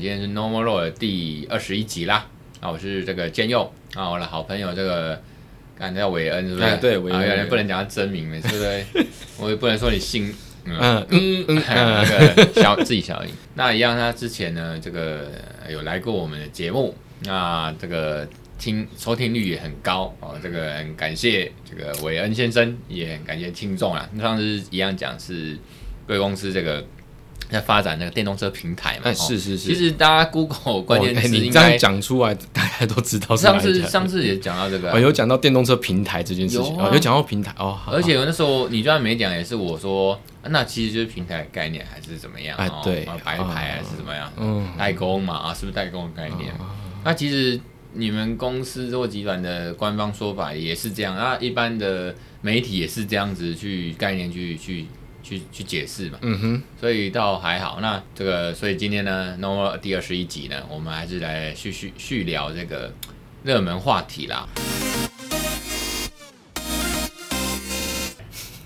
今天是 Normal Road 的第21集啦。我是这个建佑啊，我的好朋友这个刚才叫韦恩是不是？对，韦恩，不能讲他真名，每次都我也不能说你姓自己小音。那一样，他之前呢这个有来过我们的节目，那这个收听率也很高哦，这个很感谢这个韦恩先生，也很感谢听众啦。上次一样讲是贵公司这个在发展那个电动车平台嘛，是是是。其实大家 Google 关键词应该、你这样讲出来，大家都知道是哪一家。上次也讲到这个、有讲到电动车平台这件事情，有讲、到平台哦。而且那时候你就算没讲，也是我说、那其实就是平台的概念还是怎么样、对，白牌还是怎么样，代工嘛是不是代工的概念？那其实你们公司或集团的官方说法也是这样，那一般的媒体也是这样子去概念去解释嘛，所以倒还好。那这个，所以今天呢 ，Nova 第21集呢，我们还是来续聊这个热门话题啦。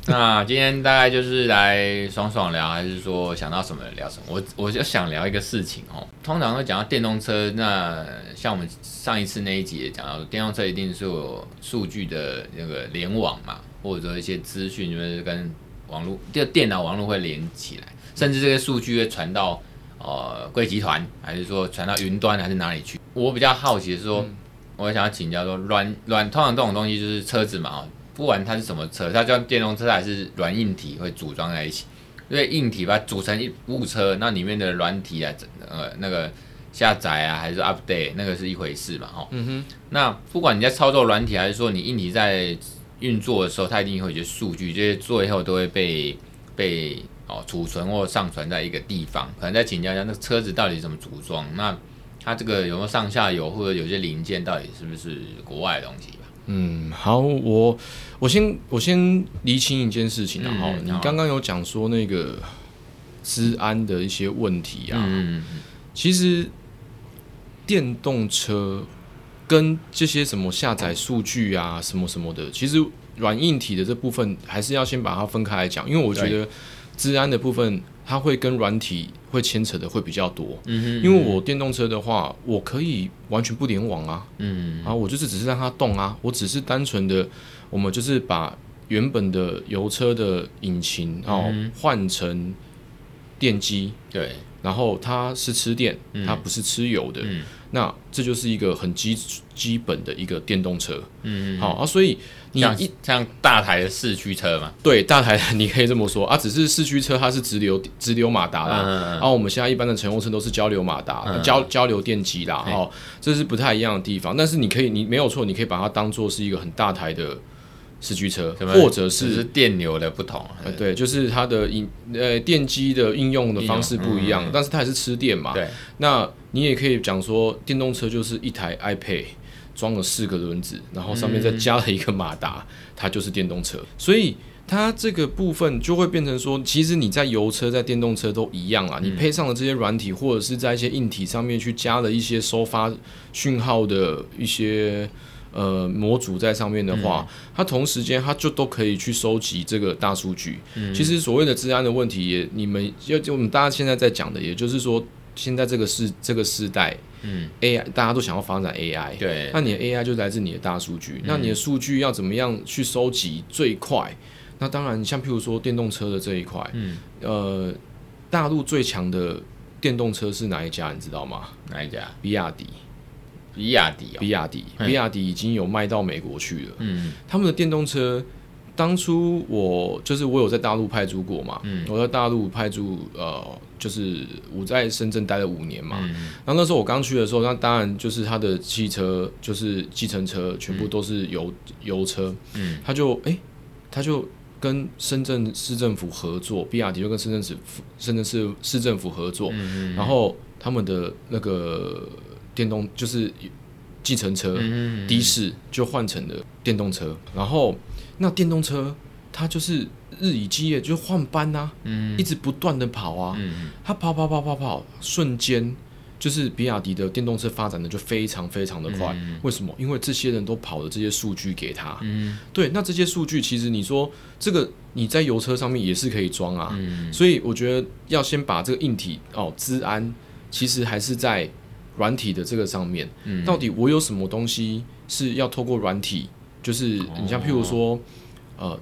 那今天大概就是来爽爽聊，还是说想到什么聊什么？我就想聊一个事情哦。通常会讲到电动车，那像我们上一次那一集也讲到，电动车一定是有数据的那个联网嘛，或者说一些资讯就是跟网络就电脑网络会连起来，甚至这些数据会传到贵集团，还是说传到云端，还是哪里去？我比较好奇是说，我想要请教说，通常这种东西就是车子嘛，不管它是什么车，它叫电动车还是软硬体会组装在一起，因为硬体把它组成一部车，那里面的软体啊，那个下载啊，还是 update 那个是一回事嘛，那不管你在操作软体，还是说你硬体在运作的时候，它一定会有些数据，这些最后都会被储存或上传在一个地方。可能再请教一下，那个车子到底怎么组装？那它这个有没有上下游，或者有些零件到底是不是国外的东西吧？好，我先厘清一件事情，然后你刚刚有讲说那个资安的一些问题啊，其实电动车跟这些什么下载数据啊什么什么的，其实软硬体的这部分还是要先把它分开来讲，因为我觉得资安的部分它会跟软体会牵扯的会比较多。因为我电动车的话，我可以完全不联网啊，我就是只是让它动啊，我只是单纯的我们就是把原本的油车的引擎换成电机，对，然后它是吃电，它不是吃油的，那这就是一个很基本的一个电动车。所以你像大台的市区车嘛，对，大台你可以这么说啊，只是市区车它是直流马达啦，我们现在一般的乘用车都是交流马达、交流电机啦，这是不太一样的地方。但是你没有错，你可以把它当作是一个很大台的市区车，或者是电流的不同，对，就是它的电机的应用的方式不一样，但是它还是吃电嘛。对，那你也可以讲说，电动车就是一台 iPad 装了4个轮子，然后上面再加了一个马达，它就是电动车。所以它这个部分就会变成说，其实你在油车、在电动车都一样啊，你配上了这些软体，或者是在一些硬体上面去加了一些收发讯号的一些模组在上面的话，它同时间它就都可以去收集这个大数据。其实所谓的资安的问题也，我们大家现在在讲的，也就是说，现在这个世代，AI 大家都想要发展 AI， 对，那你的 AI 就来自你的大数据，那你的数据要怎么样去收集最快？那当然，像譬如说电动车的这一块，大陆最强的电动车是哪一家？你知道吗？哪一家？比亚迪已经有卖到美国去了。他们的电动车，当初我有在大陆派驻过嘛，我在大陆派驻，就是我在深圳待了5年嘛。然后那时候我刚去的时候，那当然就是他的汽车，就是计程车，全部都是油车。他就跟深圳市政府合作，比亚迪就跟深圳市政府合作，然后他们的那个电动就是计程车、的士就换成了电动车，然后那电动车它就是日以继夜就换班啊，一直不断的跑啊，它跑，瞬间就是比亚迪的电动车发展的就非常非常的快。为什么？因为这些人都跑了这些数据给他，对，那这些数据其实你说这个你在油车上面也是可以装啊，所以我觉得要先把这个硬体资安其实还是在软体的这个上面，嗯，到底我有什么东西是要透过软体，就是你像譬如说，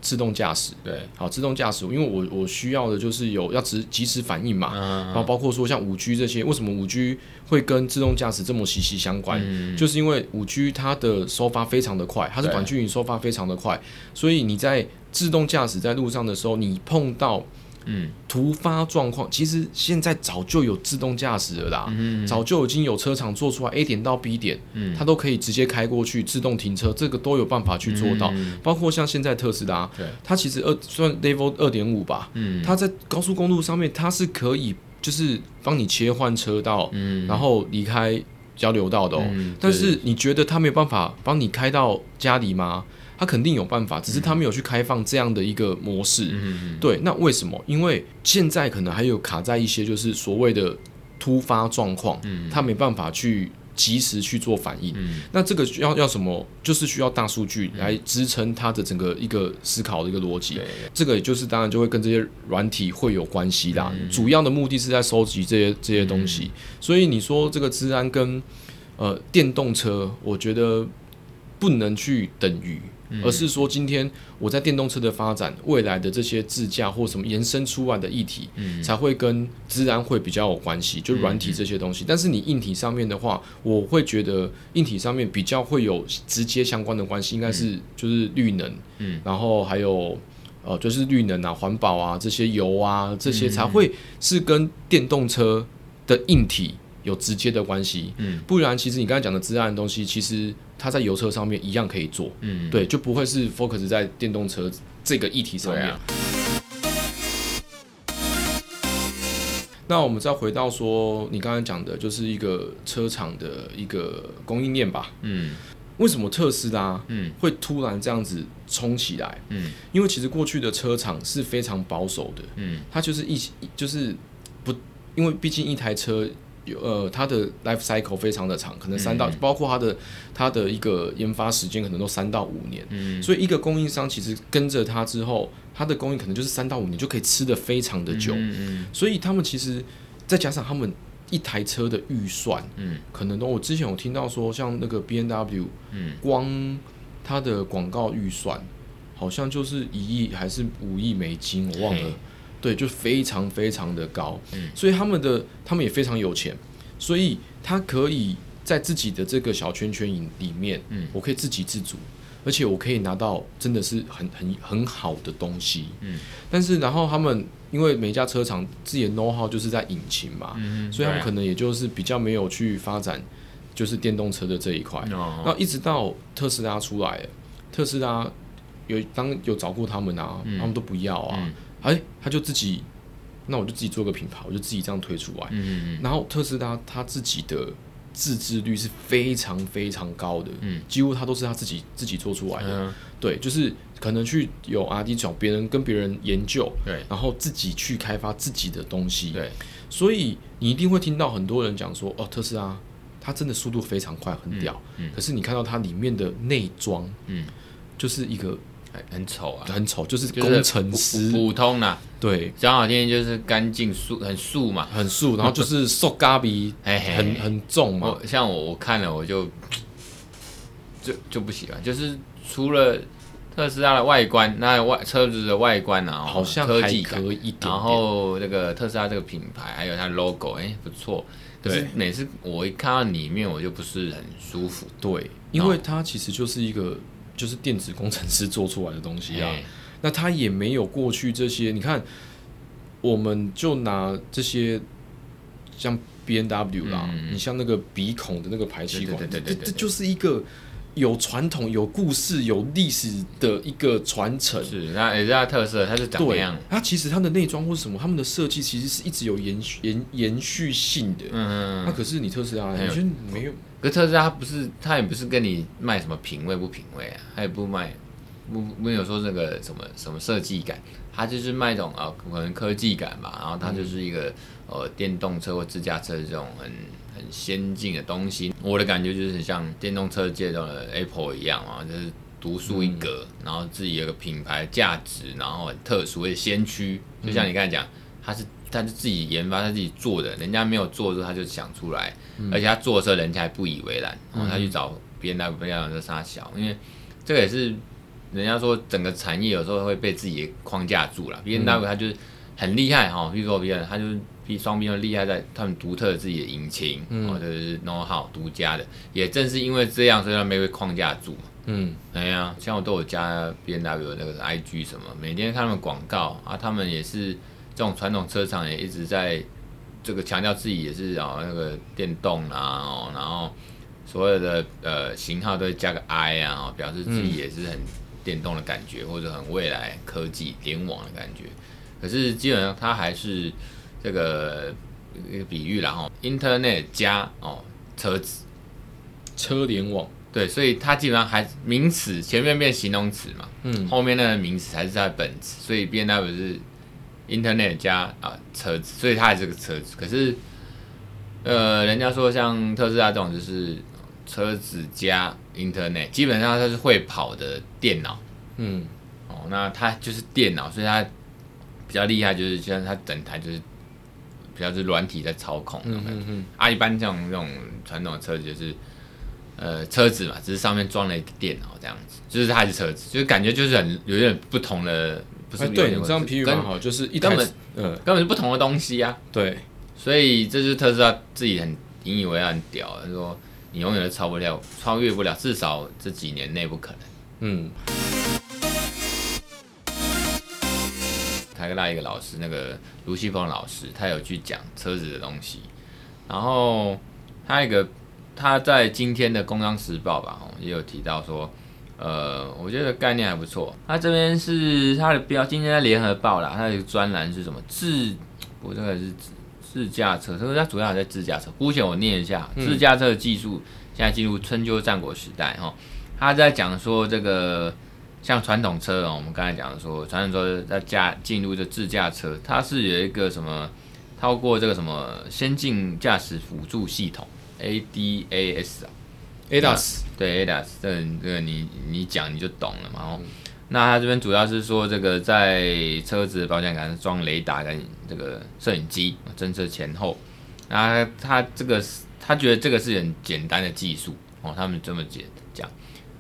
自动驾驶，对，好，自动驾驶，因为我需要的就是有要即时反应嘛，嗯，然后包括说像 5G 这些，为什么 5G 会跟自动驾驶这么息息相关，嗯，就是因为 5G 它的收发非常的快，它是短距离收发非常的快，所以你在自动驾驶在路上的时候，你碰到突发状况，其实现在早就有自动驾驶了啦，嗯，早就已经有车厂做出来 A 点到 B 点，嗯，它都可以直接开过去自动停车，这个都有办法去做到，嗯，包括像现在特斯拉，它其实算 Level 2.5 吧，嗯，它在高速公路上面它是可以就是帮你切换车道，嗯，然后离开交流道的哦，嗯，但是你觉得它没有办法帮你开到家里吗？他肯定有办法，只是他没有去开放这样的一个模式，嗯，对，那为什么？因为现在可能还有卡在一些就是所谓的突发状况，嗯，他没办法去及时去做反应，嗯，那这个要什么？就是需要大数据来支撑他的整个一个思考的一个逻辑，嗯，这个也就是当然就会跟这些软体会有关系啦，嗯，主要的目的是在收集这些东西，嗯，所以你说这个资安跟电动车，我觉得不能去等于，而是说今天我在电动车的发展，未来的这些自驾或什么延伸出来的议题，嗯，才会跟资安会比较有关系，就软体这些东西，嗯，但是你硬体上面的话，我会觉得硬体上面比较会有直接相关的关系，应该是就是绿能，嗯，然后还有就是绿能啊、环保啊这些油啊这些才会是跟电动车的硬体有直接的关系，嗯，不然其实你刚才讲的资安的东西，其实它在油车上面一样可以做，嗯，对，就不会是 focus 在电动车这个议题上面。啊，那我们再回到说你刚才讲的，就是一个车厂的一个供应链吧，嗯，为什么特斯拉会突然这样子冲起来？嗯，因为其实过去的车厂是非常保守的，嗯，它就是不，因为毕竟一台车。它的 life cycle 非常的长，可能3到，嗯，包括它的一个研发时间可能都3到5年，嗯，所以一个供应商其实跟着它之后，它的供应可能就是3到5年就可以吃得非常的久，嗯，所以他们其实再加上他们一台车的预算，嗯，可能都我之前有听到说，像那个 BMW，嗯，光它的广告预算好像就是1亿还是5亿美金，我忘了。对，就非常非常的高，嗯，所以他们也非常有钱，所以他可以在自己的这个小圈圈里面，嗯，我可以自给自足，而且我可以拿到真的是很好的东西，嗯，但是然后他们因为每家车厂自己的 know how 就是在引擎嘛，嗯，所以他们可能也就是比较没有去发展就是电动车的这一块，哦，然后一直到特斯拉出来了，特斯拉有找过他们啊，嗯，他们都不要啊。嗯，他就自己，那我就自己做个品牌，我就自己这样推出来。嗯，然后特斯拉他自己的自制率是非常非常高的，嗯，几乎他都是他自己做出来的。嗯，对，就是可能去有 R&D 找别人跟别人研究，对，然后自己去开发自己的东西。对，所以你一定会听到很多人讲说，哦，特斯拉它真的速度非常快，很屌。嗯嗯，可是你看到它里面的内装，嗯，就是一个。很丑啊，很丑，就是工程师，就是普通啦，对，讲好听就是干净很素嘛，很素，然后就是塑胶味很重嘛。像我看了我就不喜欢，就是除了特斯拉的外观，那车子的外观啊，好像科技感，然后那个特斯拉这个品牌，还有它 logo， 不错。可是每次我一看到里面，我就不是很舒服。对，因为它其实就是一个。就是电子工程师做出来的东西啊，那他也没有过去这些。你看，我们就拿这些像 BMW 啦，嗯，你像那个鼻孔的那个排气管，这就是一个有传统、有故事、有历史的一个传承。是，那也是它特色，它是长那样。它其实它的内装或什么，他们的设计其实是一直有延续性的。嗯，那可是你特斯拉，你觉得没有？可是特斯拉他也不是跟你卖什么品味不品味啊，他也不卖，没有说那个什么设计感，他就是卖一种啊，可能科技感吧，然后他就是一个电动车或自驾车这种很先进的东西。我的感觉就是像电动车界中的 Apple 一样啊，就是独树一格，然后自己有个品牌价值，然后很特殊，也先驱。就像你刚才讲，他是自己研发，他自己做的，人家没有做的时候他就想出来，而且他做的时候人家还不以为然，然后他去找别人来不要让这杀小，因为这个也是人家说整个产业有时候会被自己的框架住了。BMW 它就是很厉害哈，比如说 BMW 它就是比双 BMW 厉害在他们独特的自己的引擎，或者是 know-how 独家的，也正是因为这样，所以他没被框架住嘛。嗯，哎呀，像我都有加 BMW 那个 IG 什么，每天看他们广告啊，他们也是这种传统车厂也一直在这个强调自己也是啊、那个电动啦、啊然后所有的型号都会加个 I 啊、表示自己也是很电动的感觉，或者很未来科技联网的感觉。可是基本上它还是这个一个比喻啦哈、Internet 加车子，车联网。对，所以它基本上还名词前面变形容词嘛，后面那个名词还是它的本质，所以 BMW 是 Internet 加车子，所以它还是个车子。可是人家说像特斯拉这种就是。车子加 Internet 基本上它是会跑的电脑，那它就是电脑，所以它比较厉害，就是像它整台就是比较是软体在操控，一般这种传统的车子就是车子嘛，只是上面装了一个电脑这样子，就是它还是车子，就是感觉就是很有点不同的，不是、对你这样比喻蛮好，就是一台根本是不同的东西啊，对，所以这就是特斯拉自己很引以为傲，很屌，他说。你永远都超越不了，至少这几年内不可能。台科大一个老师，那个卢锡峰老师，他有去讲车子的东西。然后他在今天的《工商时报》吧，也有提到说，我觉得概念还不错。他这边是他的标，今天在《联合报》啦，他的专栏是什么？我这个是自驾车，所以它主要还在自驾车。姑且我念一下，自驾车的技术现在进入春秋战国时代哈。他在讲说这个像传统车我们刚才讲说传统车在进入这自驾车，它是有一个什么透过这个什么先进驾驶辅助系统 ADAS 啊 ，ADAS 对 ADAS 这个你讲你就懂了嘛。那它这边主要是说，这个在车子的保险杆装雷达跟这个摄影机侦测前后。那他觉得这个是很简单的技术他们这么讲，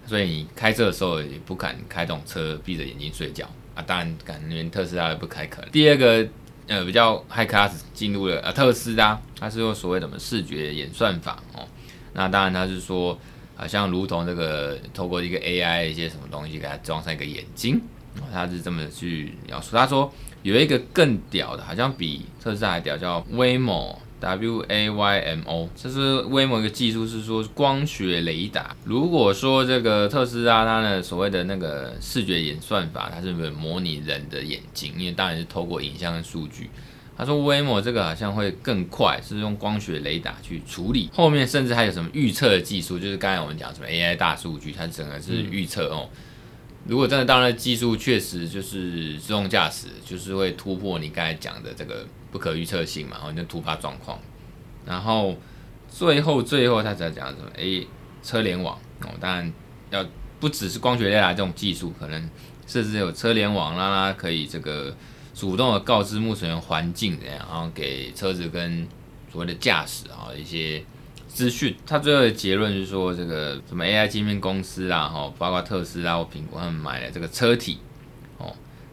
所以你开车的时候也不敢开动车，闭着眼睛睡觉啊。当然，连特斯拉也不开可能。第二个比较 high class 进入了特斯拉，它是用所谓的什么视觉演算法那当然它是说。像如同这个透过一个 AI 一些什么东西给它装上一个眼睛，他是这么去描述。他说有一个更屌的，好像比特斯拉还屌，叫 Waymo W-A-Y-M-O。这是 Waymo 一个技术，是说光学雷达。如果说这个特斯拉它的所谓的那个视觉演算法，它是模拟人的眼睛，因为当然是透过影像跟数据。他说 Waymo 这个好像会更快，是用光学雷达去处理。后面甚至还有什么预测的技术，就是刚才我们讲什么 AI 大数据，它整个是预测如果真的到那技术确实就是自动驾驶，就是会突破你刚才讲的这个不可预测性嘛，然后就突发状况。然后最后他才讲什么车联网当然要不只是光学雷达这种技术，可能甚至有车联网让它可以这个。主动的告知目前的环境怎样，然后给车子跟所谓的驾驶一些资讯。他最后的结论是说，这个什么 AI 晶片公司啦，包括特斯拉或苹果，他们买了这个车体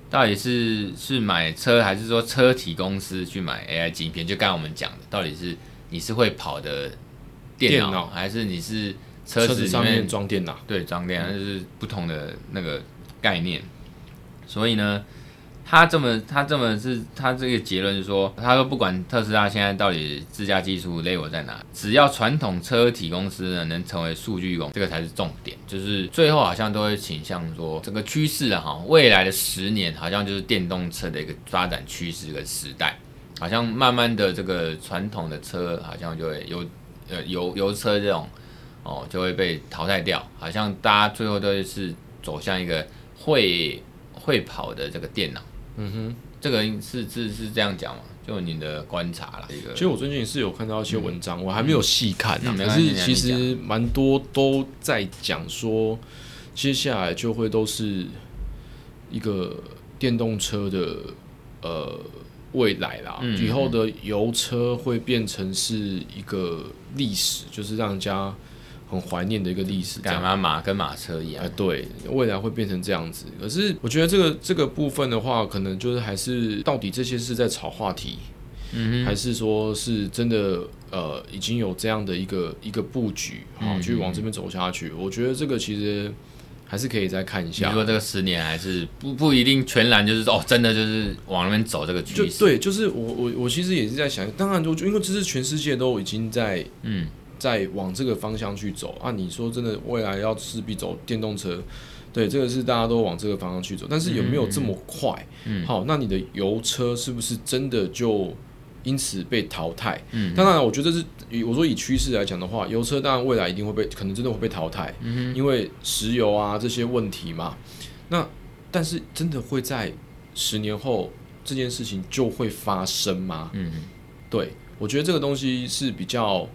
到底是买车，还是说车体公司去买 AI 晶片？就刚才我们讲的，到底是你是会跑的电脑，还是你是车子上面装电脑？对，装电脑就是不同的那个概念。所以呢？他这个结论是说，他说不管特斯拉现在到底自驾技术 level 在哪，只要传统车体公司呢能成为数据公司，这个才是重点。就是最后好像都会倾向说，整个趋势未来的10年好像就是电动车的一个发展趋势跟时代，好像慢慢的这个传统的车好像就会油车这种就会被淘汰掉，好像大家最后都是走向一个会跑的这个电脑。这个是这样讲嘛？就你的观察啦。其实我最近是有看到一些文章，我还没有细看可是其实蛮多都在讲说，接下来就会都是一个电动车的未来啦，以后的油车会变成是一个历史，就是让人家很怀念的一个历史，干嘛马跟马车一样、对，未来会变成这样子。可是我觉得这个部分的话，可能就是还是到底这些是在炒话题，还是说是真的已经有这样的一个布局，好去往这边走下去。我觉得这个其实还是可以再看一下。你说这个10年还是不一定全然就是哦，真的就是往那边走这个趋势。对，就是我其实也是在想，当然因为这是全世界都已经在往这个方向去走啊。你说真的，未来要势必走电动车，对，这个是大家都往这个方向去走，但是有没有这么快？好，那你的油车是不是真的就因此被淘汰？当然，我觉得我说以趋势来讲的话，油车当然未来一定可能真的会被淘汰，因为石油啊这些问题嘛。那但是真的会在10年后这件事情就会发生吗？对，我觉得这个东西是比较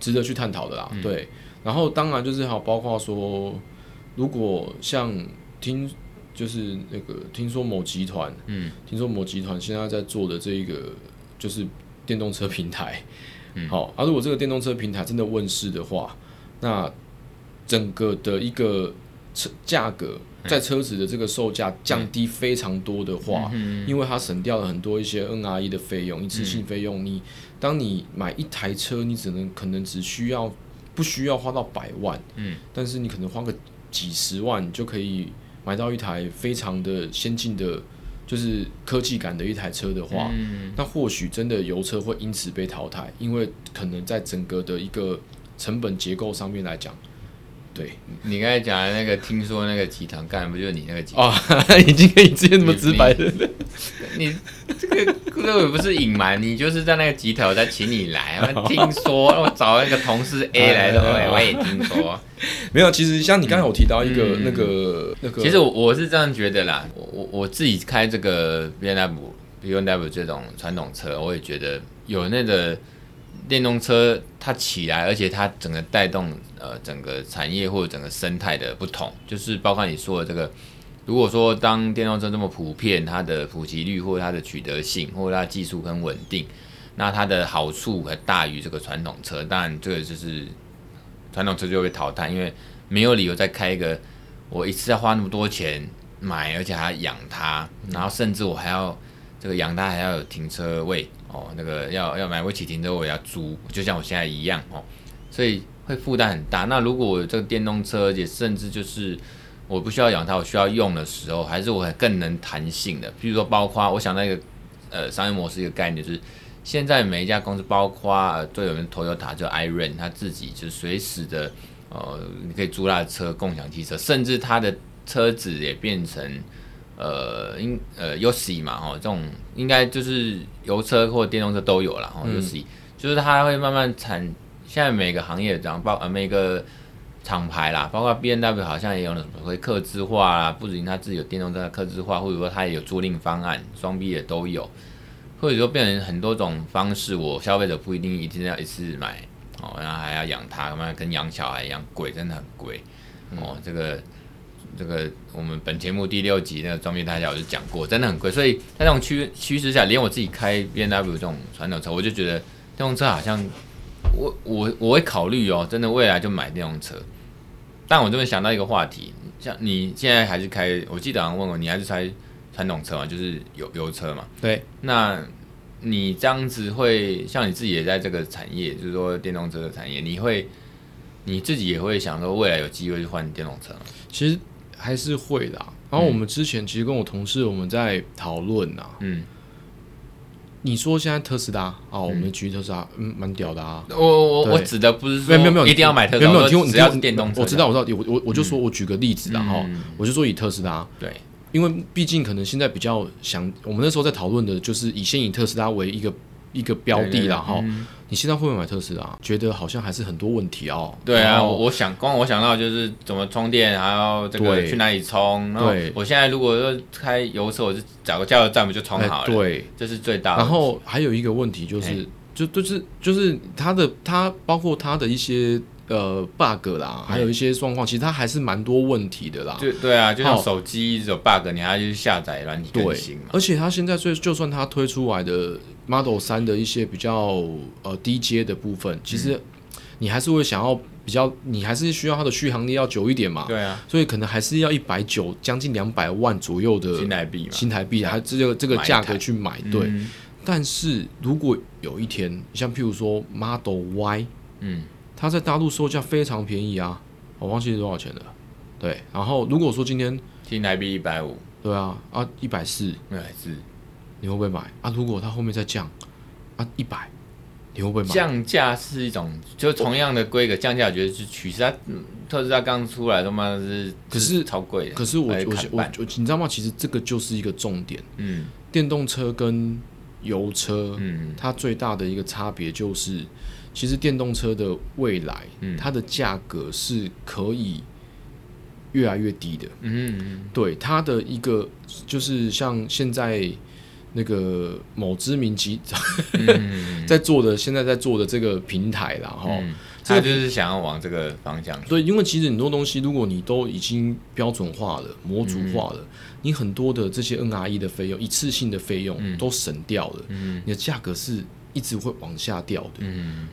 值得去探讨的啦。对，然后当然就是还有包括说，如果像就是那个听说某集团，听说某集团现在在做的这个。就是电动车平台，好，如果这个电动车平台真的问世的话，那整个的一个价格在车子的这个售价降低非常多的话，因为它省掉了很多一些 NRE 的费用、一次性费用。你当你买一台车，你可能只需要不需要花到100万，但是你可能花个几十万，你就可以买到一台非常的先进的。就是科技感的一台车的话，那或许真的油车会因此被淘汰，因为可能在整个的一个成本结构上面来讲，对你刚才讲的那个，听说那个集团干不就是你那个集团哦，已经可以直接这么直白的，你这个也不是隐瞒，你就是在那个集团我再请你来，听说我找那个同事 A 来的，我也听说。没有，其实像你刚才有提到一个那个，其实我是这样觉得啦，我自己开这个 BMW 这种传统车，我也觉得有那个电动车它起来，而且它整个带动整个产业或者整个生态的不同，就是包括你说的这个，如果说当电动车这么普遍，它的普及率或它的取得性或它的技术很稳定，那它的好处很大于这个传统车，当然这个就是。传统车就会被淘汰，因为没有理由再开一个我一次要花那么多钱买，而且还要养它，然后甚至我还要这个养它还要有停车位哦，那个要买不起停车位要租，就像我现在一样哦，所以会负担很大。那如果我这个电动车，而且甚至就是我不需要养它，我需要用的时候，还是我更能弹性的，譬如说包括我想那个商业模式一个概念就是。现在每一家公司，包括最有名的 Toyota 就 iRent， 他自己就随时的你可以租他的车，共享汽车，甚至他的车子也变成Yossi 嘛，这种应该就是油车或电动车都有啦，Yossi 就是它会慢慢产。现在每个行业这样，每个厂牌啦，包括 BMW 好像也有什么会客制化啦，不仅他自己有电动车的客制化，或者说他也有租赁方案，双 B 也都有。或者说变成很多种方式，我消费者不一定要一次买哦，然后还要养它，跟养小孩一样贵，真的很贵哦。这个我们本节目第6集那个装逼大家我就讲过，真的很贵。所以在这种趋势下，连我自己开 BMW 这种传统车，我就觉得电动车好像我会考虑哦，真的未来就买电动车。但我这边想到一个话题，像你现在还是开，我记得好像问过你还是开。传统车嘛，就是油车嘛。对，那你这样子会像你自己也在这个产业，就是说电动车的产业，你自己也会想说未来有机会去换电动车吗？其实还是会啦。然后我们之前其实跟我同事我们在讨论啊，你说现在特斯拉啊，我们举特斯拉，蛮屌的啊。我指的不是说没有一定要买特斯拉，没有听我只要是电动车，我知道我就说我举个例子啦哈，我就说以特斯拉对。因为毕竟可能现在比较想，我们那时候在讨论的就是以特斯拉为一个标的啦哈。你现在会不会买特斯拉？觉得好像还是很多问题哦。对啊，我想到就是怎么充电，还要这个去哪里充。对，我现在如果说开油车，我就找个加油站不就充好了？对，这是最大的。然后还有一个问题就是它包括它的一些 bug 啦，还有一些状况，其实它还是蛮多问题的啦。对啊，就像手机一直有 bug， 你还要去下载软体更新嘛。而且它现在就算它推出来的 Model 3的一些比较低阶的部分，其实你还是会想要比较，你还是需要它的续航力要久一点嘛。对啊，所以可能还是要190将近200万左右的新台币，还这个价格去买。对，但是如果有一天，像譬如说 Model Y， 它在大陆售价非常便宜啊，我忘记多少钱了。对，然后如果说今天新台币150，对啊，啊140，你会不会买啊？如果它后面再降啊100，你会不会买？降价是一种，就同样的规格降价，我觉得是趋势。它特斯拉刚出来的嘛是，可是超贵的。可是我你知道吗？其实这个就是一个重点。电动车跟油车，它最大的一个差别就是。其实电动车的未来，它的价格是可以越来越低的。对，它的一个就是像现在那个某知名集团现在在做的这个平台啦，它就是想要往这个方向。对，因为其实很多东西，如果你都已经标准化了、模组化了，你很多的这些 NRE 的费用、一次性的费用都省掉了，你的价格是。一直会往下掉的，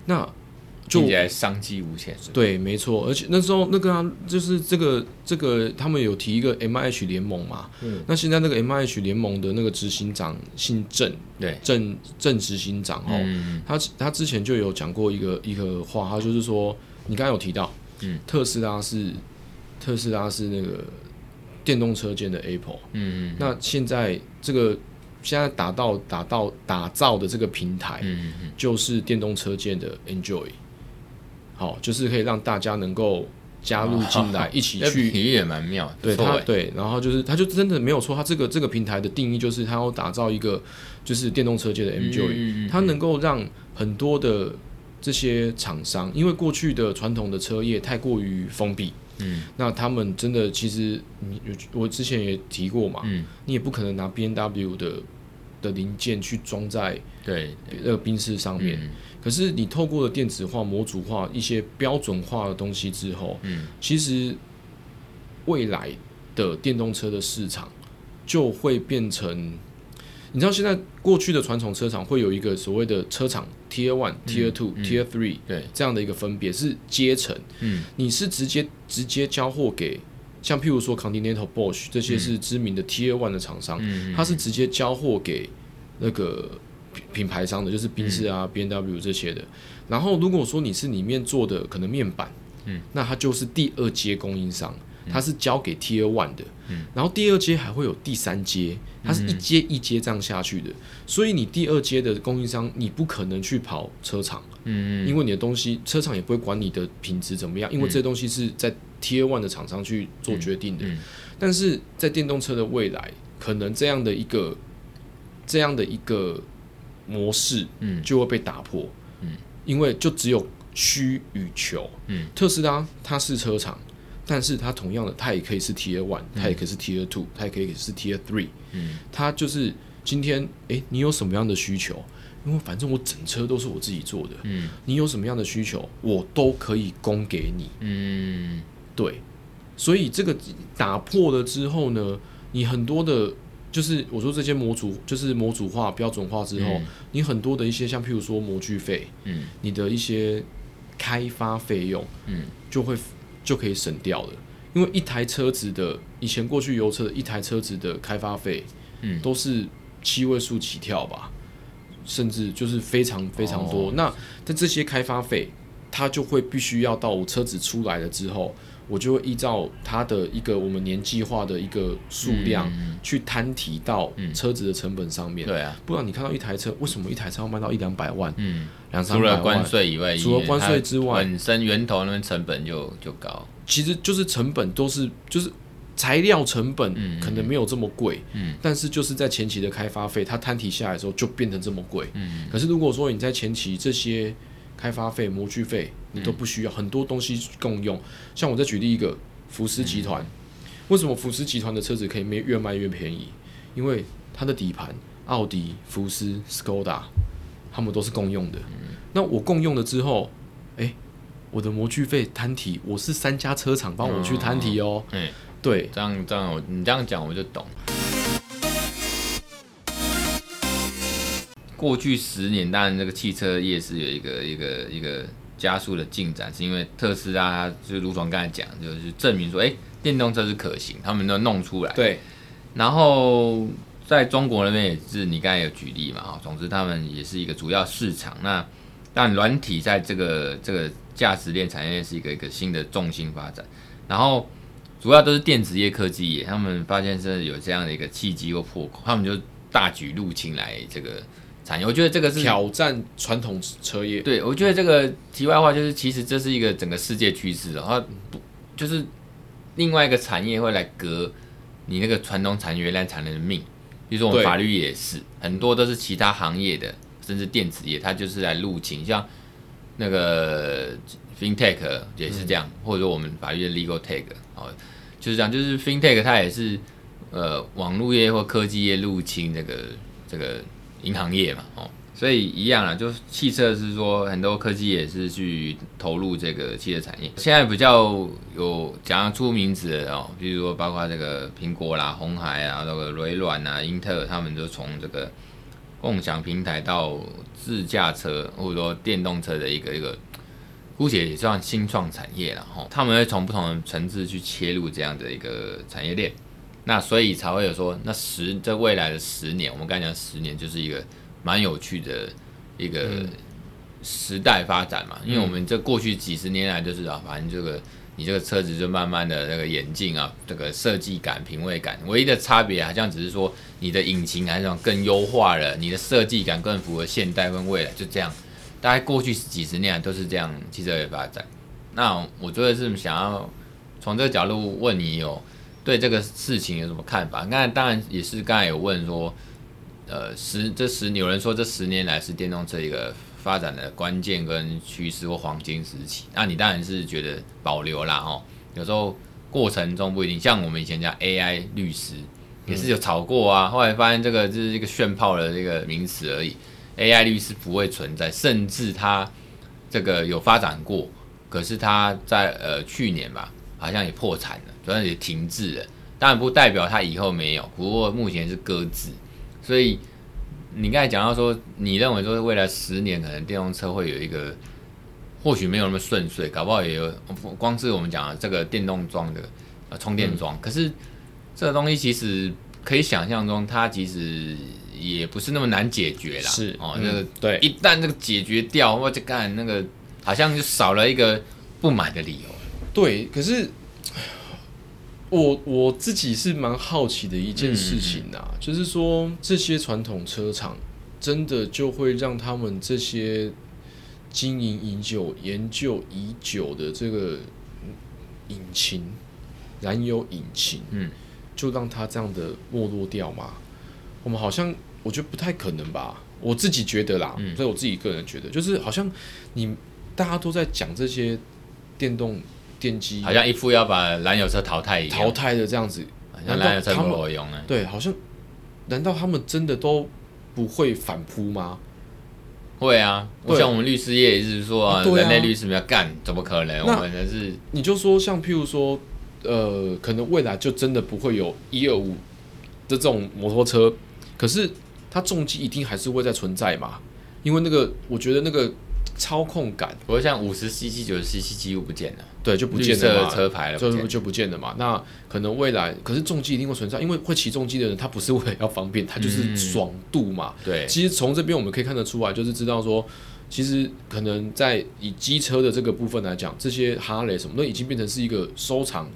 那就听起来商机无限。对，没错。而且那时候那个就是这个他们有提一个 MIH 联盟嘛，那现在那个 MIH 联盟的那个执行长姓郑，对，郑执行长哦，他之前就有讲过一个话，他就是说，你刚才有提到，特斯拉是那个电动车间的 Apple，那现在这个。现在打造的这个平台，就是电动车界的 Enjoy， 好，就是可以让大家能够加入进来，一起去。体也蛮妙的，对他对，然后就是他就真的没有错，他这个平台的定义就是他要打造一个就是电动车界的 Enjoy，他能够让很多的这些厂商，因为过去的传统的车业太过于封闭。那他们真的其实我之前也提过嘛，你也不可能拿 BMW 的零件去装在宾士上面，可是你透过了电子化、模组化一些标准化的东西之后，其实未来的电动车的市场就会变成，你知道现在过去的传统车厂会有一个所谓的车厂 Tier 1、Tier 2、Tier 3这样的一个分别是阶层，你是直接交货给像譬如说 Continental、Bosch 这些是知名的 Tier 1的厂商，它是直接交货给那个品牌商的，就是宾士啊、BMW 这些的。然后如果说你是里面做的可能面板，那它就是第二阶供应商。它是交给 Tier 1 的，然后第二阶还会有第三阶，它是一阶一阶这样下去的，所以你第二阶的供应商你不可能去跑车厂，因为你的东西车厂也不会管你的品质怎么样，因为这些东西是在 Tier 1 的厂商去做决定的，但是在电动车的未来，可能这样的一个模式就会被打破，因为就只有需与求，特斯拉它是车厂。但是它同样的，它也可以是 Tier 1，它也可以是 Tier 2，它也可以是 Tier 3。它就是今天，你有什么样的需求？因为反正我整车都是我自己做的，你有什么样的需求，我都可以供给你。对。所以这个打破了之后呢，你很多的，就是我说这些模组化、标准化之后，你很多的一些像譬如说模具费，你的一些开发费用，就可以省掉了，因为一台车子的以前过去油车的一台车子的开发费，都是7位数起跳吧，甚至就是非常非常多。那在这些开发费，它就会必须要到我车子出来了之后，我就会依照它的一个我们年计划的一个数量去摊提到车子的成本上面。对啊，不然你看到一台车，为什么一台车要卖到100-200万？200-300万，除了关税以外，除了关税之外，本身源头那边成本就高。其实就是成本都是就是材料成本可能没有这么贵，但是就是在前期的开发费，它摊提下来的时候就变成这么贵。可是如果说你在前期这些开发费、模具费，你都不需要，很多东西共用。像我再举例一个福斯集团，为什么福斯集团的车子可以越卖越便宜？因为它的底盘，奥迪、福斯、Skoda， 他们都是共用的。那我共用了之后，我的模具费摊提，我是三家车厂帮我去摊提哦。嗯，对，这样你这样讲我就懂。过去10年，当然这个汽车业是有一个加速的进展，是因为特斯拉就是如同刚才讲，就是证明说，电动车是可行，他们都弄出来。对，然后在中国那边也是，你刚才有举例嘛，总之他们也是一个主要市场。那但软体在这个价值链产业链是一个新的重心发展，然后主要都是电子业、科技业，他们发现是有这样的一个契机或破口，他们就大举入侵来这个产业。我觉得这个是挑战传统车业。对，我觉得这个题外话就是，其实这是一个整个世界趋势，然后就是另外一个产业会来革你那个传统产业原来产业的命，比如说我们法律也是，很多都是其他行业的。甚至电子业，它就是来入侵，像那个 Fintech 也是这样，或者我们法律的 Legal Tech 就是这样，就是 Fintech 它也是网络业或科技业入侵这个银行业嘛，所以一样啦，就汽车是说很多科技也是去投入这个汽车产业。现在比较有讲出名字的比如说包括这个苹果啦、鸿海啊、那个微软啊、英特尔，他们就从这个共享平台到自驾车或者说电动车的一个，姑且也算新创产业啦，他们会从不同的层次去切入这样的一个产业链，那所以才会有说那这未来的10年，我们刚才讲10年就是一个蛮有趣的一个时代发展嘛，因为我们这过去几十年来就是反正这个你这个车子就慢慢的那个演进啊，这个设计感、品味感，唯一的差别好像只是说你的引擎好像更优化了，你的设计感更符合现代跟未来，就这样。大概过去几十年都是这样汽车的发展。那我觉得是想要从这个角度问你对这个事情有什么看法？那当然也是刚才有问说，有人说这10年来是电动车一个发展的关键跟趋势或黄金时期，那你当然是觉得保留啦有时候过程中不一定，像我们以前讲 AI 律师也是有炒过啊，后来发现这个就是一个炫炮的这个名词而已， AI 律师不会存在，甚至它这个有发展过，可是它在去年吧好像也破产了，主要也停滞了，当然不代表它以后没有，不过目前是搁置。所以你刚才讲到说，你认为说未来10年可能电动车会有一个，或许没有那么顺遂，搞不好也有光是我们讲的这个电动桩的充电桩，可是这个东西其实可以想象中，它其实也不是那么难解决啦。是对，一旦这个解决掉，我就看那个好像就少了一个不买的理由。对，可是我自己是蛮好奇的一件事情就是说这些传统车厂真的就会让他们这些经营已久、研究已久的这个引擎、燃油引擎，就让它这样的没落掉吗？我们好像我觉得不太可能吧，我自己觉得啦，所以我自己个人觉得，就是好像你大家都在讲这些电动。电机好像一副要把燃油车淘汰一样，淘汰的这样子，好像燃油车不好用了。对，好像难道他们真的都不会反扑吗？会啊，我想我们律师业也是说人类律师没有干，怎么可能？我们还是你就说像譬如说，可能未来就真的不会有125这种摩托车，可是它重机一定还是会再存在嘛，因为那个我觉得那个。操控感，不过像 50cc、90cc 几乎不见了，对，就不见了嘛，绿色车牌了就不见了嘛。那可能未来，可是重机一定会存在，因为会骑重机的人，他不是为了要方便，他就是爽度嘛。对，其实从这边我们可以看得出来，就是知道说，其实可能在以机车的这个部分来讲，这些哈雷什么，那已经变成是一个收藏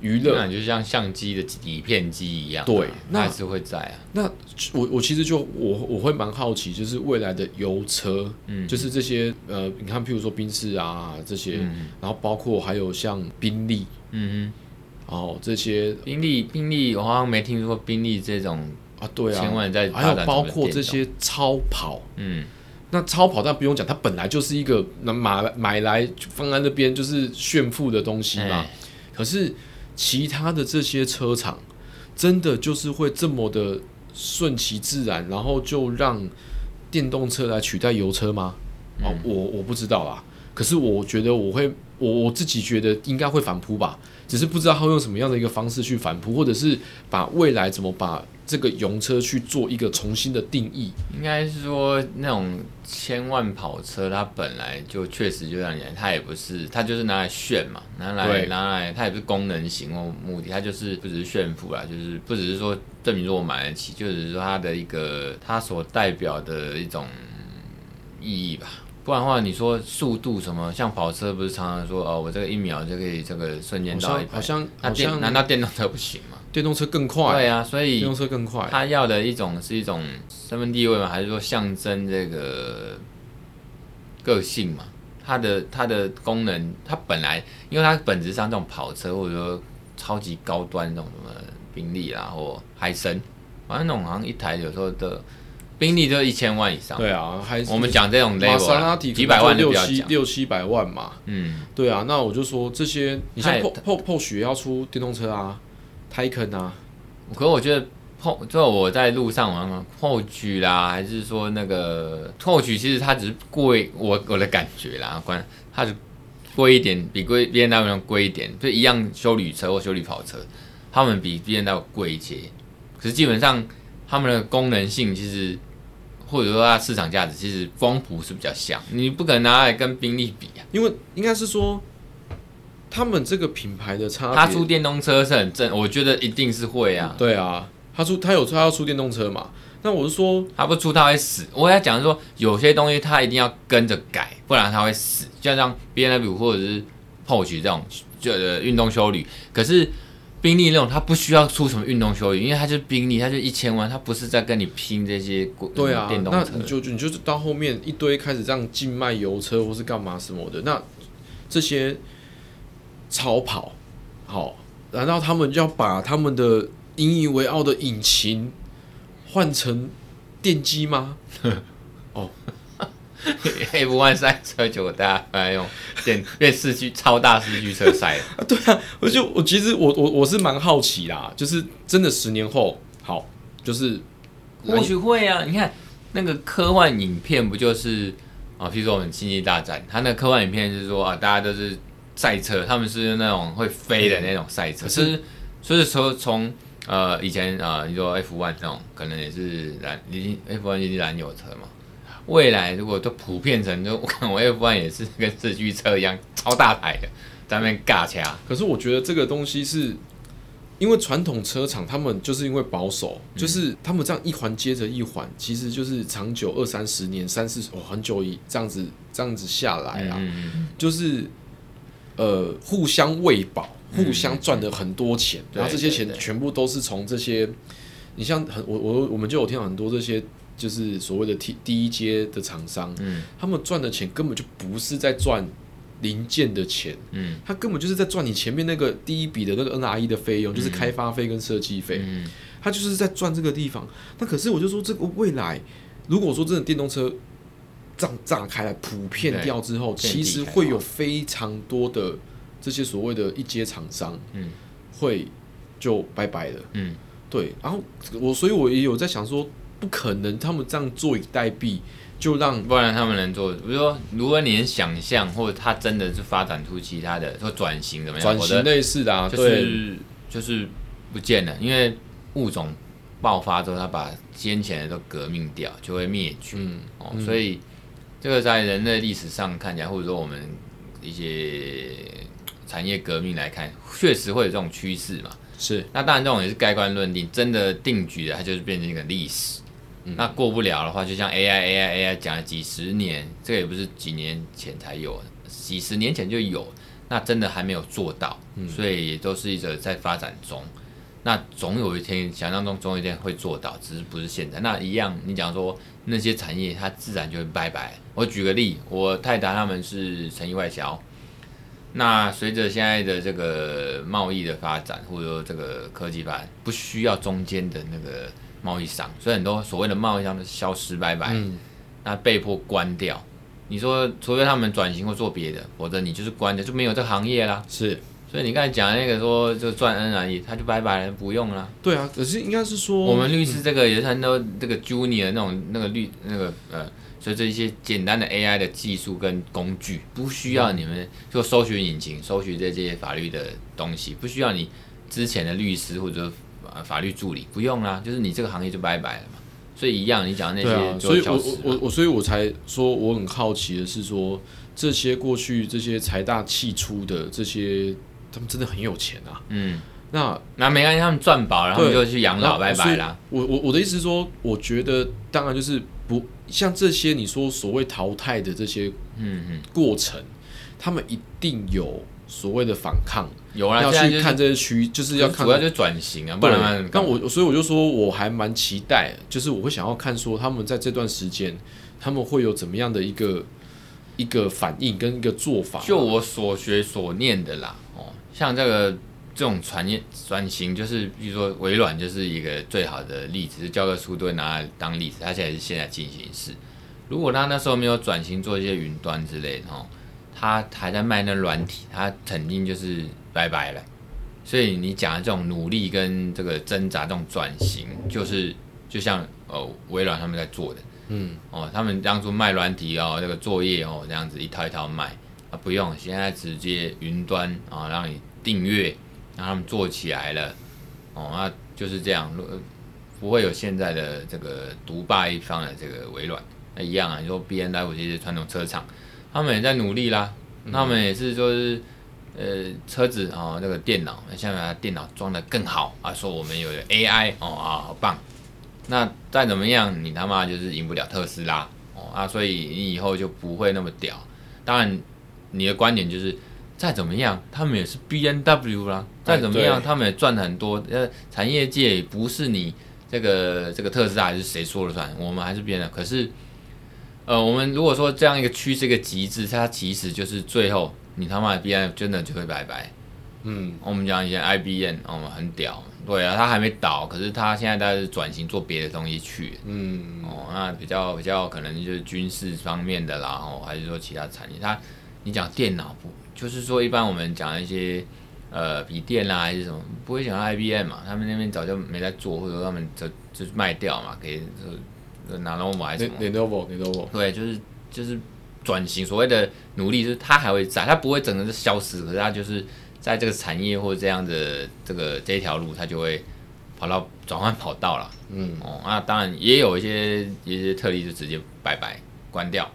娱乐，那你就像相机的底片机一样，对，那还是会在啊。那我其实就我会蛮好奇，就是未来的油车，就是这些你看，譬如说宾士啊这些，然后包括还有像宾利，这些宾利我好像没听说宾利这种啊，对啊，千万在还有包括这些超跑，那超跑但不用讲，它本来就是一个买来放在那边就是炫富的东西嘛，可是。其他的这些车厂真的就是会这么的顺其自然，然后就让电动车来取代油车吗？我不知道啦。可是我觉得我自己觉得应该会反扑吧，只是不知道他会用什么样的一个方式去反扑，或者是把未来怎么把这个油车去做一个重新的定义。应该是说那种千万跑车，它本来就确实就让你来，它也不是，它就是拿来炫嘛，拿来，它也不是功能型或目的，它就是不只是炫富啦，就是不只是说证明说我买得起，就只是说它的一个它所代表的一种意义吧。不然的话，你说速度什么，像跑车不是常常说哦，我这个一秒就可以这个瞬间到100，好像难道电动车不行吗？电动车更快，对啊，所以电动车更快。他要的一种是一种身份地位嘛，还是说象征这个个性嘛？它的功能，它本来因为它本质上这种跑车或者说超级高端这种什么宾利啦或海神，反正那种好像一台有时候的宾利就1,000万以上。对啊，还我们讲这种 level 啦，几百万就不要讲，600-700万嘛。嗯，对啊，那我就说这些，你像 Porsche 也要出电动车啊。Taycan 啊，可是我觉得就我在路上玩 Porsche 啦，还是说那个 Porsche 其实它只是贵，我的感觉啦，它是贵一点，比 BMW 贵一点，就一样休旅车或休旅跑车，他们比 BMW 贵一些，可是基本上他们的功能性其实或者说它市场价值其实光谱是比较像，你不可能拿来跟宾利比啊，因为应该是说。他们这个品牌的差别，他出电动车是很正，我觉得一定是会啊。对啊，他要出电动车嘛？那我是说，他不出他会死。我在讲说，有些东西他一定要跟着改，不然他会死。就像 BMW 或者是 Porsche 这种运动休旅，可是宾利那种他不需要出什么运动休旅，因为他就是宾利，他就1,000万，他不是在跟你拼这些对啊电动车。那你就到后面一堆开始这样竞卖油车或是干嘛什么的，那这些。超跑，好，难道他们要把他们的引以为傲的引擎换成电机吗？哦 ，F1 赛车就大家用变四驱超大四驱车赛了。对啊，我其实我是蛮好奇啦，就是真的10年后，好，就是或许会啊。你看那个科幻影片不就是啊？譬如说我们《星际大战》，它那科幻影片是说啊，大家都是。赛车，他们是那种会飞的那种赛车，所以说从以前你说 F1 那种，可能也是F1 也是燃油车嘛。未来如果都普遍成，就我 F1 也是跟四驱车一样超大台的，在那边尬掐。可是我觉得这个东西是因为传统车厂他们就是因为保守，就是他们这样一环接着一环，其实就是长久20-30年、30、很久以这样子下来啊，就是。互相喂饱，互相赚了很多钱，然后这些钱全部都是从这些，你像我们就有听到很多这些就是所谓的第一阶的厂商，他们赚的钱根本就不是在赚零件的钱，他根本就是在赚你前面那个第一笔的那个 NRE 的费用，就是开发费跟设计费，他就是在赚这个地方。那可是我就说这个未来，如果说真的电动车。炸开来，普遍掉之后，其实会有非常多的这些所谓的一阶厂商，会就拜拜了，对。然后所以我也有在想说，不可能他们这样坐以待毙，就让不然他们能做，比如说，如果你能想象，或者他真的是发展出其他的，说转型怎么样，转型类似的啊，就是不见了，因为物种爆发之后，他把先前的都革命掉，就会灭绝，所以。这个在人类历史上看起来，或者说我们一些产业革命来看，确实会有这种趋势嘛。是。那当然，这种也是盖棺论定，真的定局的，它就是变成一个历史。那过不了的话，就像 AI 讲了几十年，这个也不是几年前才有，几十年前就有，那真的还没有做到，所以也都是一直在发展中。那总有一天，想象中总有一天会做到，只是不是现在。那一样，你讲说那些产业，它自然就会拜拜。我举个例，我太太他们是成衣外销，那随着现在的这个贸易的发展，或者说这个科技发展，不需要中间的那个贸易商，所以很多所谓的贸易商都消失拜拜，那被迫关掉。你说，除非他们转型或做别的，否则你就是关掉，就没有这个行业啦。是。所以你刚才讲那个说就赚恩然也，他就拜拜了，不用了。对啊，可是应该是说我们律师这个也算都这个 junior 那种所以这些简单的 AI 的技术跟工具，不需要你们就搜寻引擎、搜寻这些法律的东西，不需要你之前的律师或者法律助理，不用啦，就是你这个行业就拜拜了嘛。所以一样，你讲那些就消失了。对啊，所以我才说我很好奇的是说，这些过去这些财大气粗的这些，他们真的很有钱啊。嗯。那没关系，他们赚饱，然后就去养老，拜拜啦。我的意思是说，我觉得当然就是不像这些你说所谓淘汰的这些过程，他们一定有所谓的反抗，有啦，要去看这些区，就是要看主要就转型啊，不然。但所以我就说我还蛮期待，就是我会想要看说他们在这段时间他们会有怎么样的一个反应跟一个做法。就我所学所念的啦，哦，像这种转型，就是比如说微软就是一个最好的例子，教科书都会拿来当例子。它现在进行式，如果他那时候没有转型做一些云端之类的，他还在卖那软体，他肯定就是拜拜了。所以你讲的这种努力跟这个挣扎，这种转型，就像微软他们在做的，他们当初卖软体哦，这个作业哦这样子一套一套卖啊，不用，现在直接云端啊，让你订阅。让他们做起来了，那就是这样，不会有现在的这个独霸一方的这个微软，那一样啊。你说 BMW 这些传统车厂，他们也在努力啦，他们也是就是车子这个电脑，现在电脑装得更好啊，说我们有 AI 好棒，那再怎么样你他妈就是赢不了特斯拉所以你以后就不会那么屌。当然你的观点就是。再怎么样，他们也是 BMW 啦。再怎么样，他们也赚很多。产业界不是你这个特斯拉还是谁说了算，我们还是别人。可是，我们如果说这样一个趋势、一个极致，它其实就是最后你他妈的 BMW 真的就会拜拜。我们讲以前 IBM 很屌，对啊，他还没倒，可是他现在在转型做别的东西去。那比较可能就是军事方面的啦，还是说其他产业。你讲电脑不？就是说，一般我们讲一些笔电啦还是什么，不会讲 IBM 嘛，他们那边早就没在做，或者他们就卖掉嘛，给拿 Nova 还是什么 Lenovo 对，就是转型，所谓的努力，就是他还会在，他不会整个就消失，可是他就是在这个产业或这样的这条路，他就会跑到转换跑道了。那当然也有一些特例就直接拜拜关掉。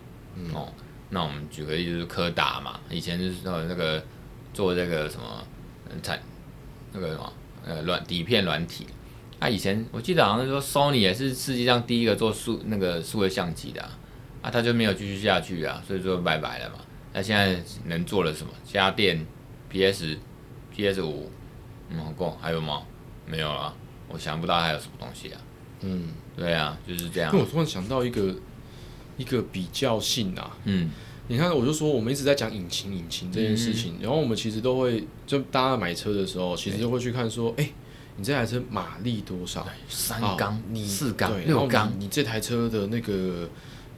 那我们举个例子就是柯达嘛，以前就是那个做这个什么那个什么底片软体，以前我记得好像说 Sony 也是世界上第一个做数位相机的啊，他就没有继续下去啊，所以说拜拜了嘛。那现在能做了什么？家电、PS5，还有吗？没有了，我想不到还有什么东西啊。对啊，就是这样。那我突然想到一个比较性啊，你看，我就说我们一直在讲引擎这件事情，然后我们其实都会，就大家买车的时候，其实就会去看说，你这台车马力多少，3缸、4缸、6缸，你这台车的那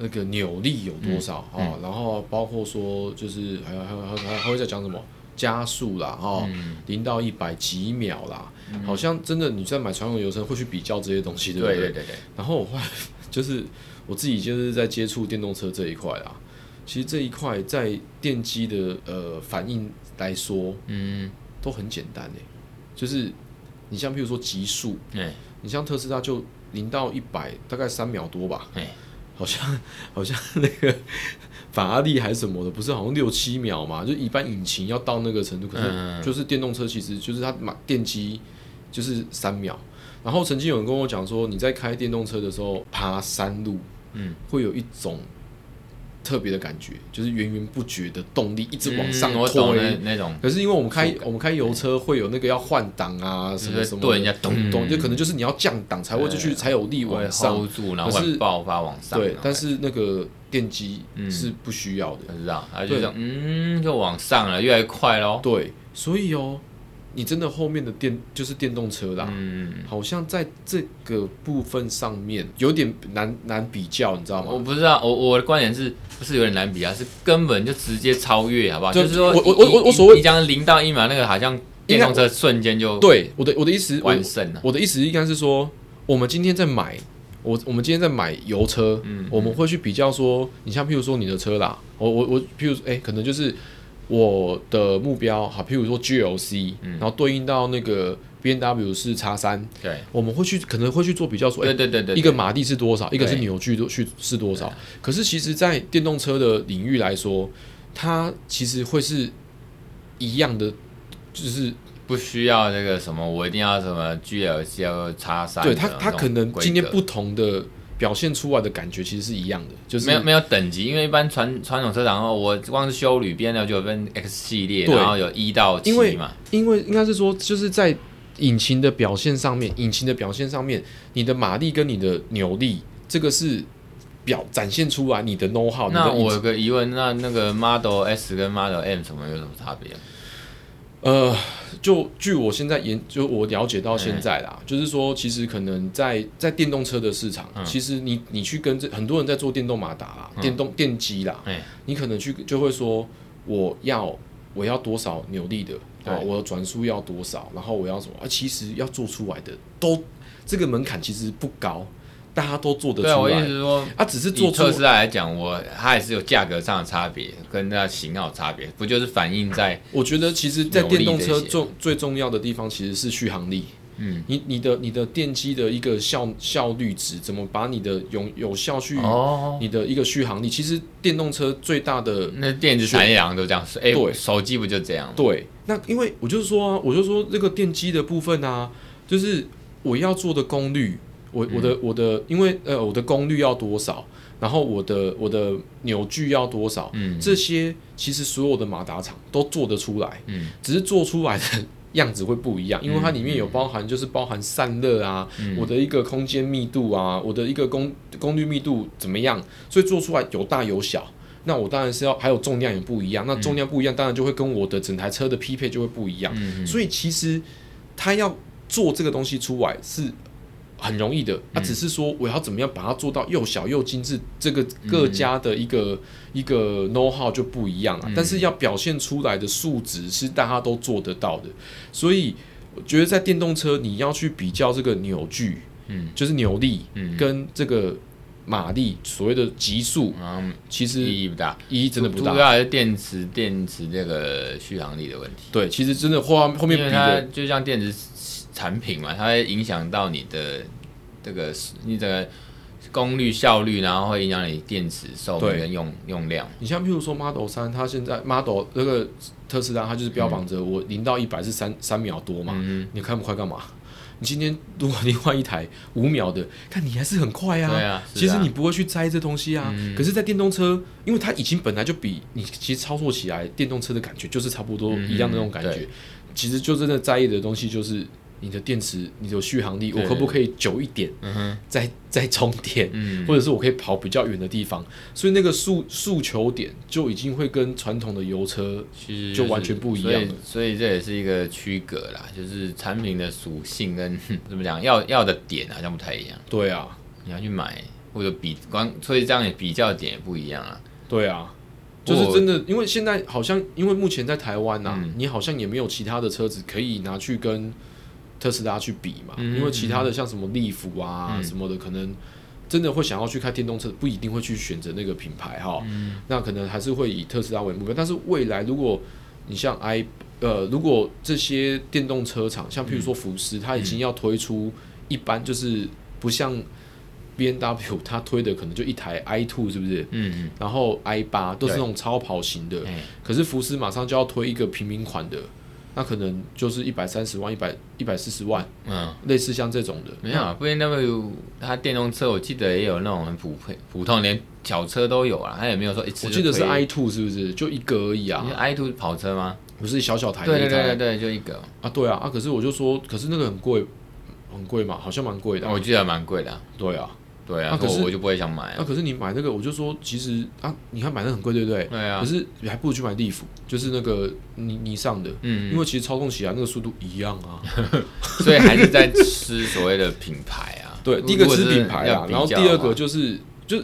个扭力有多少然后包括说就是还会在讲什么加速啦，0到100几秒啦，好像真的你在买传统油车会去比较这些东西，对不对？对。然后我后来就是。我自己就是在接触电动车这一块啦，其实这一块在电机的反应来说，都很简单诶，就是你像譬如说极速，你像特斯拉就0到100大概3秒多吧，好像那个法拉利还是什么的，不是好像6-7秒嘛，就一般引擎要到那个程度，可是就是电动车其实就是它电机就是3秒。然后曾经有人跟我讲说，你在开电动车的时候爬山路，会有一种特别的感觉，就是源源不绝的动力一直往上拖那种。可是因为我们开油车会有那个要换挡啊，什么什么，对，人家咚，就可能就是你要降挡才会才有力往上 hold 住，然后爆发往上。对，但是那个电机是不需要的，知道？它就往上了，越来越快咯。对，所以你真的后面的就是电动车啦，好像在这个部分上面有点 难比较，你知道吗？我不知道，我的观点是不是有点难比较，是根本就直接超越，好不好？就是说，我所谓你讲零到一秒那个，好像电动车瞬间就对我的意思完胜了。我的意思应该是说，我们今天在买油车，我们会去比较说，你像譬如说你的车啦，我譬如可能就是。我的目标好，譬如说 GLC，然后对应到那个 BMW 是 X3， 对，我们可能会去做比较说，对，一个马力是多少，一个是扭矩是多少。可是其实，在电动车的领域来说，它其实会是一样的，就是不需要那个什么，我一定要什么 GLC 要 X3， 对它可能今天不同的。表现出来的感觉其实是一样的，就是没有等级，因为一般传统车厂，我光是修旅 BMW 就有分 X 系列，然后有1到7嘛，因为应该是说就是在引擎的表现上面，你的马力跟你的扭力，这个是展现出来你的 know how。那我有个疑问，那个 Model S 跟 Model M 什么有什么差别？就据我现在我了解到现在啦，就是说，其实可能在电动车的市场，其实你去跟很多人在做电动马达啦、电机啦，你可能就会说，我要多少扭力的，我的转速要多少，然后我要什么？其实要做出来的都这个门槛其实不高。大家都做得出来。对，我意思是说，只是做出以特斯拉来讲，它也是有价格上的差别，跟它型号差别，不就是反映在？我觉得其实，在电动车最重要的地方其实是续航力。你的电机的一个效率值，怎么把你的有效去你的一个续航力？其实电动车最大的那电子产业好像都这样，对，手机不就这样？对，那因为我就说这个电机的部分啊，就是我要做的功率。我的因为我的功率要多少，然后我的扭矩要多少，这些其实所有的马达厂都做得出来，只是做出来的样子会不一样，因为它里面有包含散热啊，我的一个空间密度啊，我的一个功率密度怎么样，所以做出来有大有小。那我当然是还有重量也不一样，那重量不一样，当然就会跟我的整台车的匹配就会不一样，所以其实它要做这个东西出来是。很容易的，只是说我要怎么样把它做到又小又精致，这个各家的一个 know how 就不一样了，但是要表现出来的数值是大家都做得到的，所以我觉得在电动车你要去比较这个扭矩，就是扭力，跟这个马力所谓的极速，其实意义不大，意义真的不大，主要还是电池这个续航力的问题。对，其实真的后面比的就像电池。产品嘛，它会影响到你的这个功率效率，然后会影响你电池寿命跟用量。你像譬如说 Model 3，它现在 Model 那个特斯拉，它就是标榜着我0到100是 3秒多嘛，你看不快干嘛？你今天如果你换一台5秒的，看你还是很快啊。对啊，其实你不会去摘这东西啊。可是，在电动车，因为它已经本来就比你其实操作起来电动车的感觉就是差不多一样的那种感觉，其实就真的在意的东西就是。你的电池，你的续航力，我可不可以久一点，再充电，或者是我可以跑比较远的地方，所以那个诉求点就已经会跟传统的油车就完全不一样了。所以这也是一个区隔啦，就是产品的属性跟怎么讲要的点好像不太一样。对啊，你要去买或者所以这样也比较点也不一样啊。对啊。就是真的，因为现在好像因为目前在台湾啊，你好像也没有其他的车子可以拿去跟。特斯拉去比嘛，因为其他的像什么Leaf啊、什么的，可能真的会想要去开电动车，不一定会去选择那个品牌哈。那可能还是会以特斯拉为目标。但是未来如果你像如果这些电动车厂，像譬如说福斯，它已经要推出一般就是不像 BMW， 它推的可能就一台 i2 是不是？然后 i8 都是那种超跑型的，可是福斯马上就要推一个平民款的。那可能就是130万、140万，类似像这种的。没有，BMW 它电动车，我记得也有那种很普通，连小车都有啊，它也没有说一次。我记得是 i2 是不是？就一个而已啊。i2 跑车吗？不是小小台的。对，就一个。啊，对啊，可是我就说，可是那个很贵，很贵嘛，好像蛮贵的。我记得蛮贵的。对啊，对啊，可是我就不会想买啊。可是你买那个，我就说其实啊，你看买那很贵，对不对？对啊。可是你还不如去买Leaf，就是那个Nissan的，因为其实操控起来那个速度一样啊，所以还是在吃所谓的品牌啊。对，第一个吃品牌啊，然后第二个就是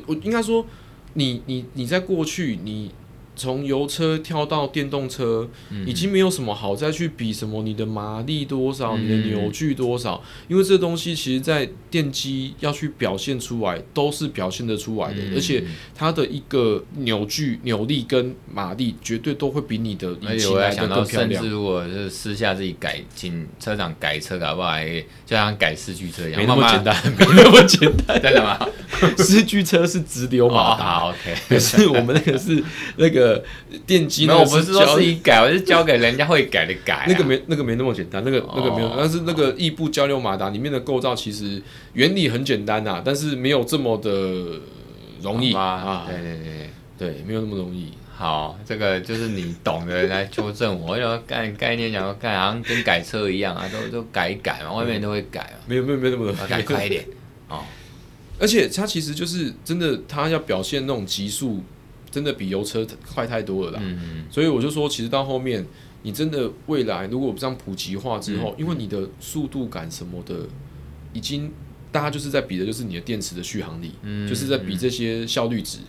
我应该说，你在过去你。从油车跳到电动车，已经没有什么好再去比什么你的马力多少，你的扭矩多少，因为这东西其实在电机要去表现出来，都是表现得出来的，而且它的一个扭矩、扭力跟马力绝对都会比你的引擎来得更漂亮。甚至如果是私下自己改，请车厂改车搞不好还就像改四驱车一样，没那么简单，没那么简单，真的吗？四驱车是直流马达，可是我们那个是那个。电机那个，我不是说自己改，我是交给人家会改的改、啊。那个没那么简单，那个没有。但是那个异步交流马达里面的构造其实原理很简单呐、啊，但是没有这么的容易啊。对，没有那么容易。好，这个就是你懂的来纠正我，要概念讲说，好像跟改车一样啊，都改一改嘛，外面都会改啊。没有那么容易，改快一点哦。而且它其实就是真的，它要表现那种极速。真的比油车快太多了啦，所以我就说，其实到后面，你真的未来如果这样普及化之后，因为你的速度感什么的，已经大家就是在比的就是你的电池的续航力，就是在比这些效率值，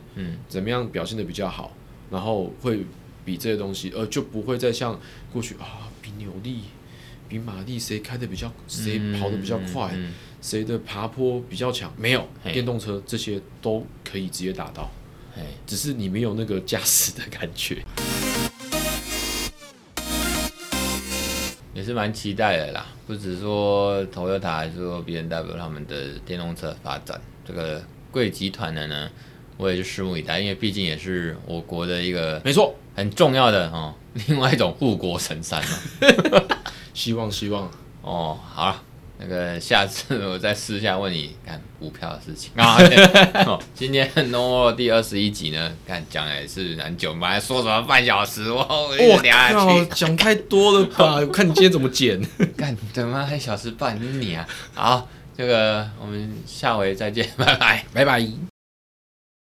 怎么样表现的比较好，然后会比这些东西，就不会再像过去啊比扭力、比马力谁开的比较，谁跑的比较快，谁的爬坡比较强，没有电动车这些都可以直接达到。只是你没有那个驾驶的感觉，也是蛮期待的啦。不只说 Toyota 还是说 BMW 他们的电动车发展，这个贵集团的呢，我也是拭目以待，因为毕竟也是我国的一个没错很重要的哦，另外一种护国神山嘛。希望哦，好了。那个下次我再私下问你看股票的事情啊。哦、今天 Nova 第21集呢，看讲的也是很久，本来说什么半小时，我聊下去讲太多了吧？我看你今天怎么剪？干怎么还小时半你啊？好，这个我们下回再见，拜拜，拜拜。